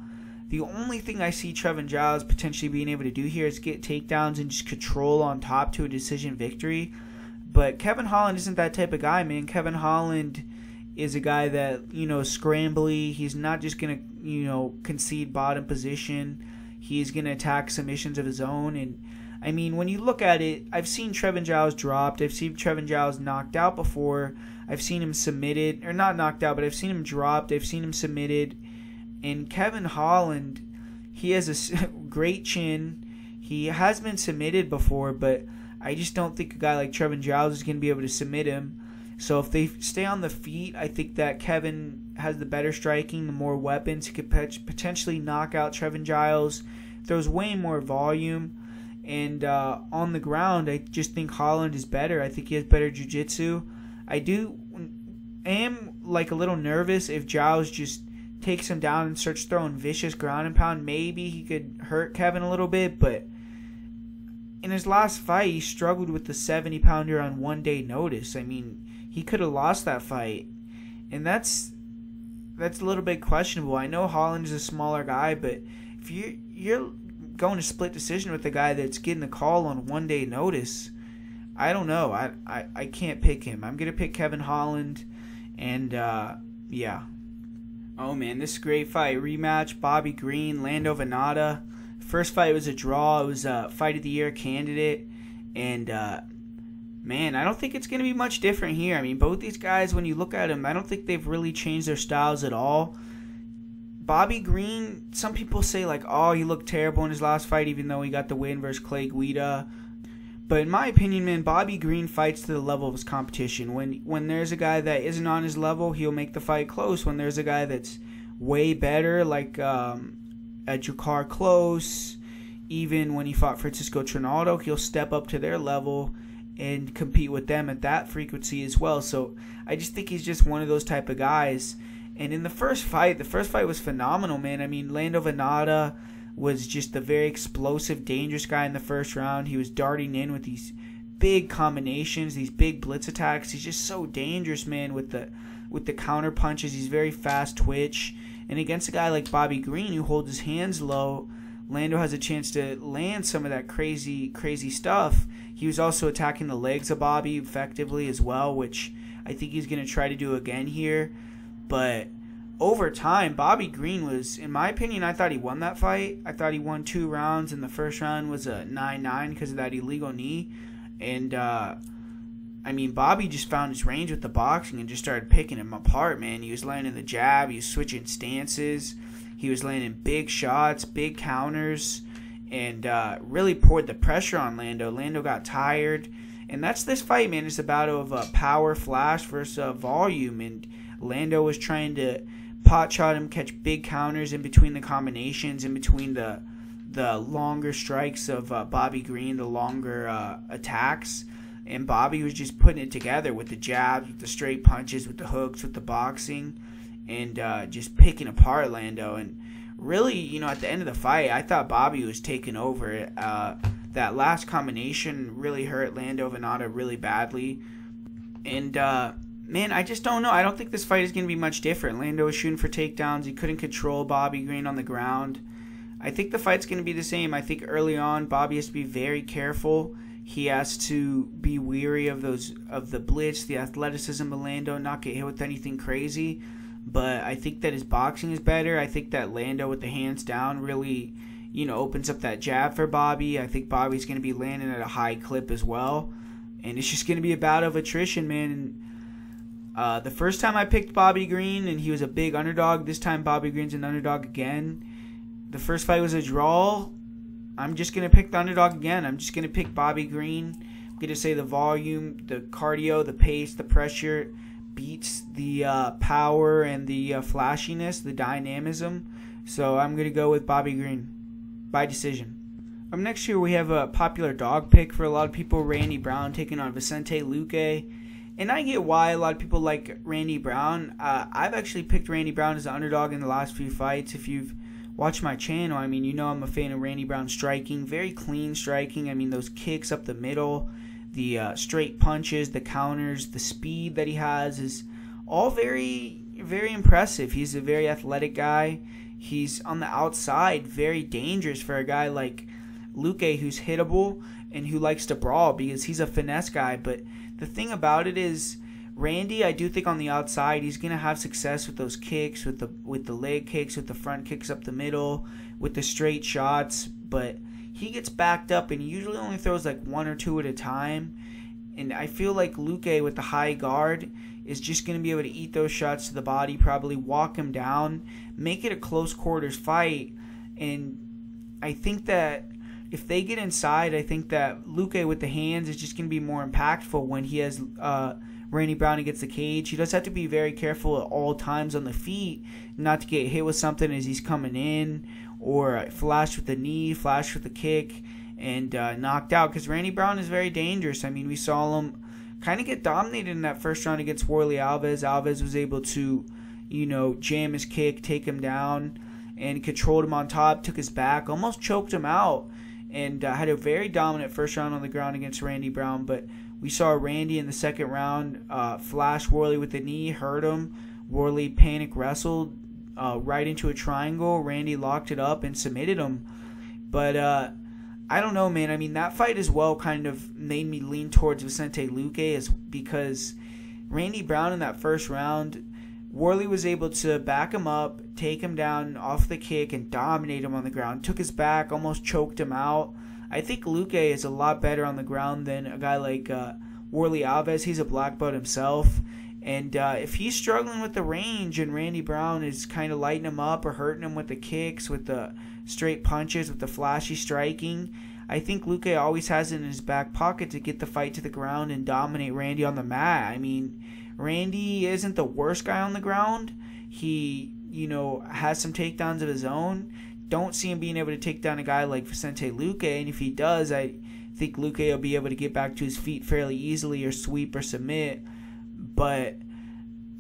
The only thing I see Trevin Giles potentially being able to do here is get takedowns and just control on top to a decision victory. But Kevin Holland isn't that type of guy, man. Kevin Holland is a guy that, you know, scrambly. He's not just going to, you know, concede bottom position. He's going to attack submissions of his own. And, I mean, when you look at it, I've seen Trevin Giles dropped. I've seen Trevin Giles knocked out before. I've seen him submitted. Or not knocked out, but I've seen him dropped. I've seen him submitted. And Kevin Holland, he has a great chin. He has been submitted before, but I just don't think a guy like Trevin Giles is going to be able to submit him. So if they stay on the feet, I think that Kevin has the better striking, the more weapons. He could potentially knock out Trevin Giles. Throws way more volume. And uh, on the ground, I just think Holland is better. I think he has better jiu-jitsu. I do I am like a little nervous if Giles just takes him down and starts throwing vicious ground and pound. Maybe he could hurt Kevin a little bit, but in his last fight, he struggled with the seventy-pounder on one day notice. I mean, he could have lost that fight, and that's that's a little bit questionable. I know Holland is a smaller guy, but if you're, you're going to split decision with a guy that's getting the call on one day notice, I don't know. I, I, I can't pick him. I'm going to pick Kevin Holland, and uh, yeah. Oh man, this great fight rematch. Bobby Green, Lando Vannata. First fight was a draw. It was a fight of the year candidate. And uh, man, I don't think it's going to be much different here. I mean, both these guys, when you look at them, I don't think they've really changed their styles at all. Bobby Green, some people say like, oh, he looked terrible in his last fight, even though he got the win versus Clay Guida. But in my opinion, man, Bobby Green fights to the level of his competition. When when there's a guy that isn't on his level, he'll make the fight close. When there's a guy that's way better, like um, at Jakar Close, even when he fought Francisco Trinaldo, he'll step up to their level and compete with them at that frequency as well. So I just think he's just one of those type of guys. And in the first fight, the first fight was phenomenal, man. I mean, Lando Vannata was just a very explosive, dangerous guy in the first round. He was darting in with these big combinations, these big blitz attacks. He's just so dangerous, man, with the with the counter punches. He's very fast twitch. And against a guy like Bobby Green, who holds his hands low, Lando has a chance to land some of that crazy, crazy stuff. He was also attacking the legs of Bobby effectively as well, which I think he's going to try to do again here. But over time, Bobby Green was, in my opinion, I thought he won that fight. I thought he won two rounds, and the first round was a nine nine because of that illegal knee. And, uh, I mean, Bobby just found his range with the boxing and just started picking him apart, man. He was landing the jab. He was switching stances. He was landing big shots, big counters, and uh, really poured the pressure on Lando. Lando got tired. And that's this fight, man. It's a battle of uh, power flash versus uh, volume, and Lando was trying to pot shot him, catch big counters in between the combinations, in between the the longer strikes of uh, Bobby Green, the longer uh, attacks. And Bobby was just putting it together with the jabs, with the straight punches, with the hooks, with the boxing, and uh, just picking apart Lando. And really, you know, at the end of the fight, I thought Bobby was taking over. Uh, that last combination really hurt Lando Vannata really badly. And, uh... man, I just don't know. I don't think this fight is going to be much different. Lando was shooting for takedowns. He couldn't control Bobby Green on the ground. I think the fight's going to be the same. I think early on, Bobby has to be very careful. He has to be weary of those of the blitz, the athleticism of Lando, not get hit with anything crazy. But I think that his boxing is better. I think that Lando with the hands down really, you know, opens up that jab for Bobby. I think Bobby's going to be landing at a high clip as well. And it's just going to be a battle of attrition, man. And Uh, the first time I picked Bobby Green, and he was a big underdog. This time Bobby Green's an underdog again. The first fight was a draw. I'm just going to pick the underdog again. I'm just going to pick Bobby Green. I'm going to say the volume, the cardio, the pace, the pressure beats the uh, power and the uh, flashiness, the dynamism. So I'm going to go with Bobby Green by decision. Um, next here we have a popular dog pick for a lot of people, Randy Brown taking on Vicente Luque. And I get why a lot of people like Randy Brown. Uh, I've actually picked Randy Brown as an underdog in the last few fights. If you've watched my channel, I mean, you know I'm a fan of Randy Brown striking. Very clean striking. I mean, those kicks up the middle, the uh, straight punches, the counters, the speed that he has is all very, very impressive. He's a very athletic guy. He's on the outside, very dangerous for a guy like Luque, who's hittable and who likes to brawl because he's a finesse guy. But the thing about it is, Randy, I do think on the outside, he's going to have success with those kicks, with the with the leg kicks, with the front kicks up the middle, with the straight shots. But he gets backed up and usually only throws like one or two at a time. And I feel like Luque with the high guard is just going to be able to eat those shots to the body, probably walk him down, make it a close quarters fight. And I think that if they get inside, I think that Luque with the hands is just going to be more impactful when he has uh, Randy Brown against the cage. He does have to be very careful at all times on the feet, not to get hit with something as he's coming in, or flash with the knee, flash with the kick, and uh, knocked out. Because Randy Brown is very dangerous. I mean, we saw him kind of get dominated in that first round against Warlley Alves. Alves was able to, you know, jam his kick, take him down, and controlled him on top, took his back, almost choked him out. And uh, had a very dominant first round on the ground against Randy Brown. But we saw Randy in the second round uh, flash Warlley with the knee, hurt him. Warlley panic wrestled uh, right into a triangle. Randy locked it up and submitted him. But uh, I don't know, man. I mean, that fight as well kind of made me lean towards Vicente Luque, is because Randy Brown in that first round Warlley was able to back him up, take him down off the kick, and dominate him on the ground. Took his back, almost choked him out. I think Luque is a lot better on the ground than a guy like uh, Warlley Alves. He's a black belt himself. And uh, if he's struggling with the range and Randy Brown is kind of lighting him up or hurting him with the kicks, with the straight punches, with the flashy striking, I think Luque always has it in his back pocket to get the fight to the ground and dominate Randy on the mat. I mean, Randy isn't the worst guy on the ground. He, you know, has some takedowns of his own. Don't see him being able to take down a guy like Vicente Luque, and if he does, I think Luque will be able to get back to his feet fairly easily or sweep or submit. But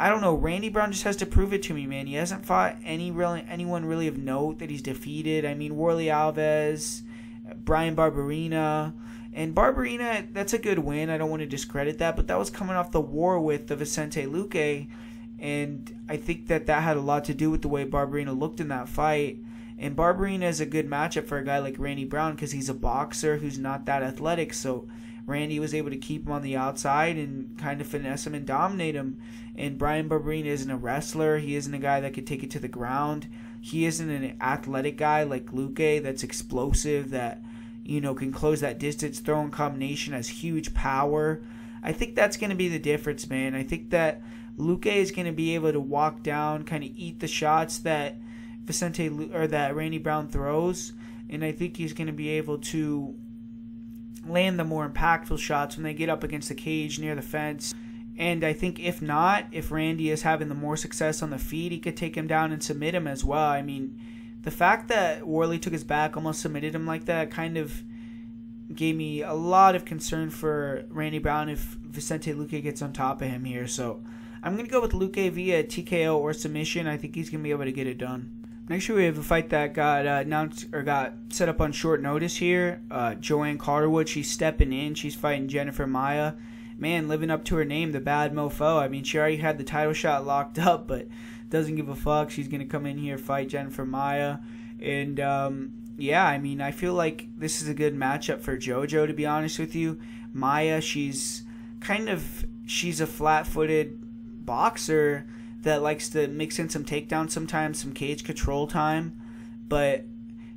I don't know. Randy Brown just has to prove it to me, man. He hasn't fought any really anyone really of note that he's defeated. I mean, Warlley Alves, Bryan Barberena. And Barberena, that's a good win. I don't want to discredit that. But that was coming off the war with the Vicente Luque. And I think that that had a lot to do with the way Barberena looked in that fight. And Barberena is a good matchup for a guy like Randy Brown because he's a boxer who's not that athletic. So Randy was able to keep him on the outside and kind of finesse him and dominate him. And Bryan Barberena isn't a wrestler. He isn't a guy that could take it to the ground. He isn't an athletic guy like Luque that's explosive, that, you know, can close that distance, throw in combination, has huge power. I think that's going to be the difference, man. I think that Luque is going to be able to walk down, kind of eat the shots that Vicente or that Randy Brown throws, and I think he's going to be able to land the more impactful shots when they get up against the cage near the fence. And I think if not, if Randy is having the more success on the feet, he could take him down and submit him as well. I mean, the fact that Warlley took his back, almost submitted him like that, kind of gave me a lot of concern for Randy Brown if Vicente Luque gets on top of him here. So I'm going to go with Luque via T K O or submission. I think he's going to be able to get it done. Next year we have a fight that got uh, announced or got set up on short notice here. Uh, Joanne Calderwood, she's stepping in. She's fighting Jennifer Maia. Man, living up to her name, the bad mofo. I mean, she already had the title shot locked up, but doesn't give a fuck. She's going to come in here, fight Jennifer Maia. And, um, yeah, I mean, I feel like this is a good matchup for JoJo, to be honest with you. Maia, she's kind of, she's a flat-footed boxer that likes to mix in some takedowns sometimes, some cage control time, but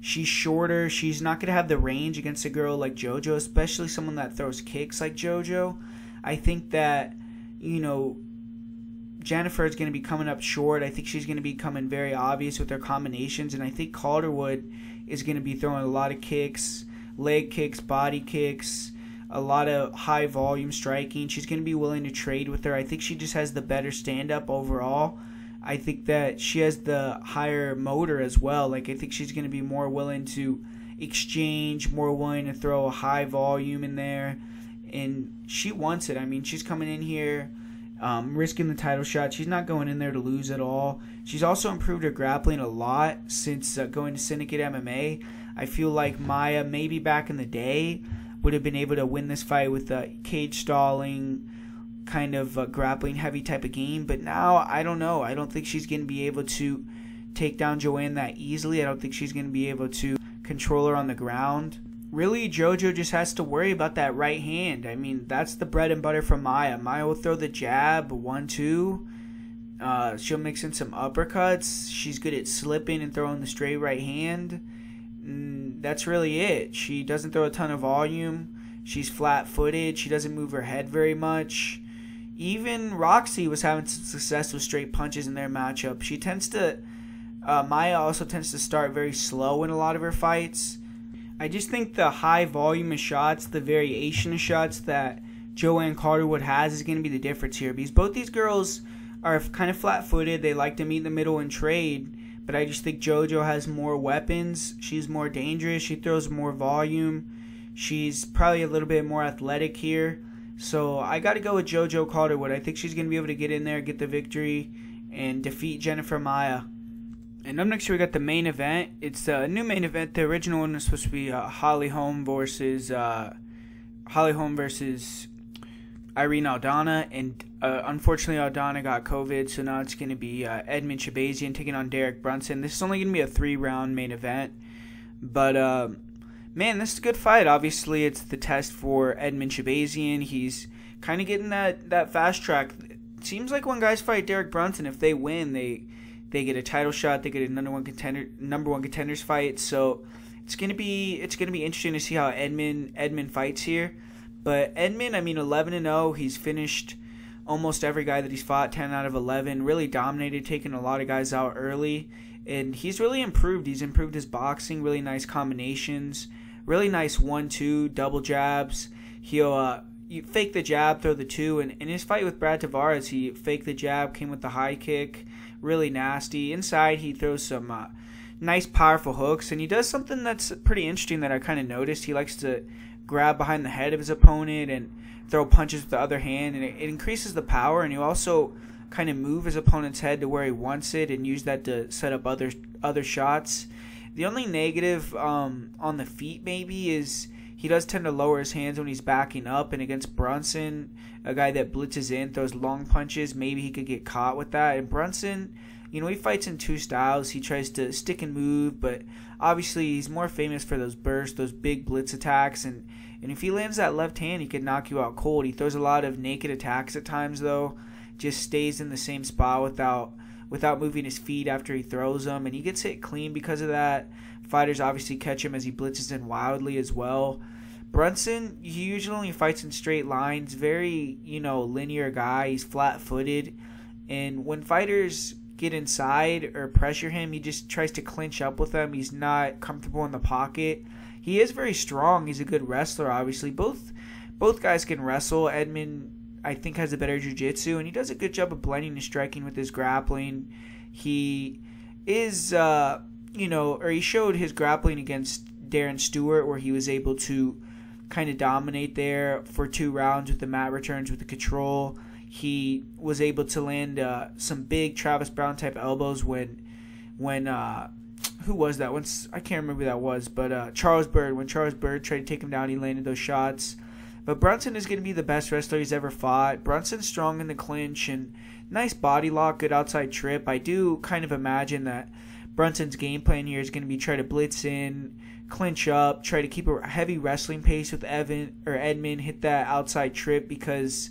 she's shorter. She's not going to have the range against a girl like JoJo, especially someone that throws kicks like JoJo. I think that, you know, Jennifer is going to be coming up short. I think she's going to be coming very obvious with her combinations, and I think Calderwood is going to be throwing a lot of kicks, leg kicks, body kicks, a lot of high volume striking. She's going to be willing to trade with her. I think she just has the better stand up overall. I think that she has the higher motor as well. Like, I think she's going to be more willing to exchange, more willing to throw a high volume in there. And she wants it. I mean, she's coming in here, um, risking the title shot. She's not going in there to lose at all. She's also improved her grappling a lot since uh, going to Syndicate M M A. I feel like Maia, maybe back in the day, would have been able to win this fight with a cage stalling, kind of a grappling heavy type of game. But now, I don't know. I don't think she's going to be able to take down Joanne that easily. I don't think she's going to be able to control her on the ground. Really, JoJo just has to worry about that right hand. I mean, that's the bread and butter for Maia. Maia will throw the jab, one, two. Uh, she'll mix in some uppercuts. She's good at slipping and throwing the straight right hand. And that's really it. She doesn't throw a ton of volume. She's flat-footed. She doesn't move her head very much. Even Roxy was having some success with straight punches in their matchup. She tends to uh, Maia also tends to start very slow in a lot of her fights. I just think the high volume of shots, the variation of shots that Joanne Calderwood has is going to be the difference here, because both these girls are kind of flat-footed. They like to meet in the middle and trade. But I just think JoJo has more weapons. She's more dangerous. She throws more volume. She's probably a little bit more athletic here. So I got to go with JoJo Calderwood. I think she's going to be able to get in there, get the victory, and defeat Jennifer Maia. And up next, we got the main event. It's a new main event. The original one was supposed to be uh, Holly Holm versus uh, Holly Holm versus Irene Aldana, and uh, unfortunately Aldana got COVID, so now it's going to be uh, Edmen Shahbazyan taking on Derek Brunson. This is only going to be a three round main event, but uh, man, this is a good fight. Obviously, it's the test for Edmen Shahbazyan. He's kind of getting that, that fast track seems like when guys fight Derek Brunson, if they win, they they get a title shot, they get a number one contender number one contenders fight. So it's gonna be it's gonna be interesting to see how Edmen Edmen fights here. But Edmen, I mean, eleven and oh, he's finished almost every guy that he's fought, ten out of eleven, really dominated, taking a lot of guys out early, and he's really improved. He's improved his boxing, really nice combinations, really nice one two, double jabs. He'll uh, fake the jab, throw the two, and in his fight with Brad Tavares, he faked the jab, came with the high kick, really nasty. Inside, he throws some uh, nice, powerful hooks, and he does something that's pretty interesting that I kind of noticed. He likes to grab behind the head of his opponent and throw punches with the other hand, and it, it increases the power, and you also kind of move his opponent's head to where he wants it and use that to set up other other shots. The only negative um, on the feet maybe is he does tend to lower his hands when he's backing up, and against Brunson, a guy that blitzes in, throws long punches, maybe he could get caught with that. And Brunson, you know, he fights in two styles. He tries to stick and move, but obviously he's more famous for those bursts, those big blitz attacks, and And if he lands that left hand, he could knock you out cold. He throws a lot of naked attacks at times, though. Just stays in the same spot without without moving his feet after he throws them. And he gets hit clean because of that. Fighters obviously catch him as he blitzes in wildly as well. Brunson, he usually fights in straight lines. Very, you know, linear guy. He's flat-footed. And when fighters get inside or pressure him, he just tries to clinch up with them. He's not comfortable in the pocket. He is very strong. He's a good wrestler, obviously. Both both guys can wrestle. Edmen, I think, has a better jiu-jitsu, and he does a good job of blending and striking with his grappling. He is, uh, you know, or he showed his grappling against Darren Stewart, where he was able to kind of dominate there for two rounds with the mat returns, with the control. He was able to land uh, some big Travis Brown-type elbows when, when uh, who was that? Once I can't remember who that was, but uh, Charles Byrd. When Charles Byrd tried to take him down, he landed those shots. But Brunson is going to be the best wrestler he's ever fought. Brunson's strong in the clinch and nice body lock, good outside trip. I do kind of imagine that Brunson's game plan here is going to be try to blitz in, clinch up, try to keep a heavy wrestling pace with Evan or Edmen, hit that outside trip, because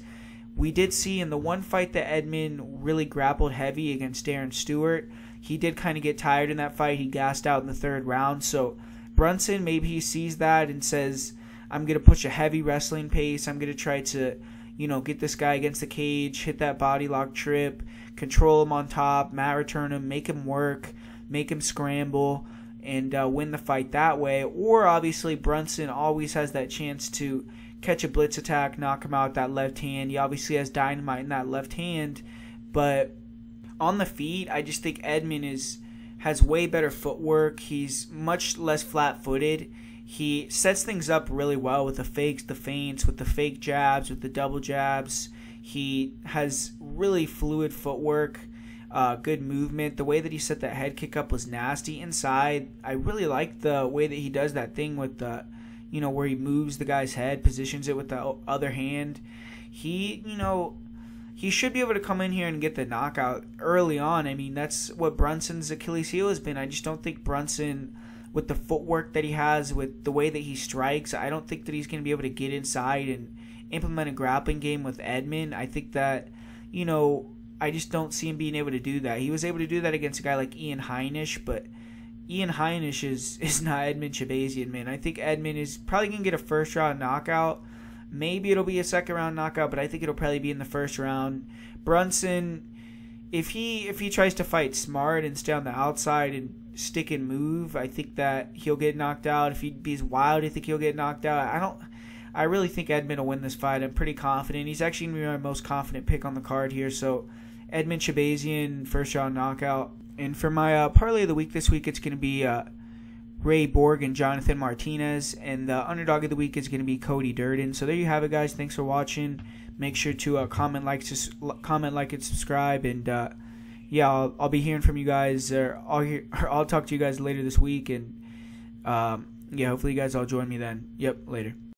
we did see in the one fight that Edmen really grappled heavy against Darren Stewart, he did kind of get tired in that fight. He gassed out in the third round. So Brunson, maybe he sees that and says, I'm going to push a heavy wrestling pace. I'm going to try to, you know, get this guy against the cage, hit that body lock trip, control him on top, mat return him, make him work, make him scramble, and uh, win the fight that way. Or obviously Brunson always has that chance to catch a blitz attack, knock him out with that left hand. He obviously has dynamite in that left hand, but on the feet, I just think Edmen is has way better footwork. He's much less flat-footed. He sets things up really well with the fakes, the feints, with the fake jabs, with the double jabs. He has really fluid footwork, uh, good movement. The way that he set that head kick up was nasty. Inside, I really like the way that he does that thing with the, you know, where he moves the guy's head, positions it with the other hand. He, you know, he should be able to come in here and get the knockout early on. I mean, that's what Brunson's Achilles heel has been. I just don't think Brunson, with the footwork that he has, with the way that he strikes, I don't think that he's going to be able to get inside and implement a grappling game with Edmen. I think that, you know, I just don't see him being able to do that. He was able to do that against a guy like Ian Heinisch, but Ian Heinisch is, is not Edmen Shahbazyan, man. I think Edmen is probably going to get a first-round knockout. Maybe it'll be a second-round knockout, but I think it'll probably be in the first round. Brunson, if he if he tries to fight smart and stay on the outside and stick and move, I think that he'll get knocked out. If he's wild, I think he'll get knocked out. I don't. I really think Edmen will win this fight. I'm pretty confident. He's actually going to be my most confident pick on the card here. So Edmen Shahbazyan, first-round knockout. And for my uh, parlay of the week this week, it's going to be Uh, Ray Borg and Jonathan Martinez, and the underdog of the week is going to be Cody Durden. So there you have it, guys. Thanks for watching. Make sure to uh, comment, like, sus- comment, like, and subscribe. And uh, yeah, I'll, I'll be hearing from you guys. Or I'll hear, or I'll talk to you guys later this week. And um, yeah, hopefully you guys all join me then. Yep, later.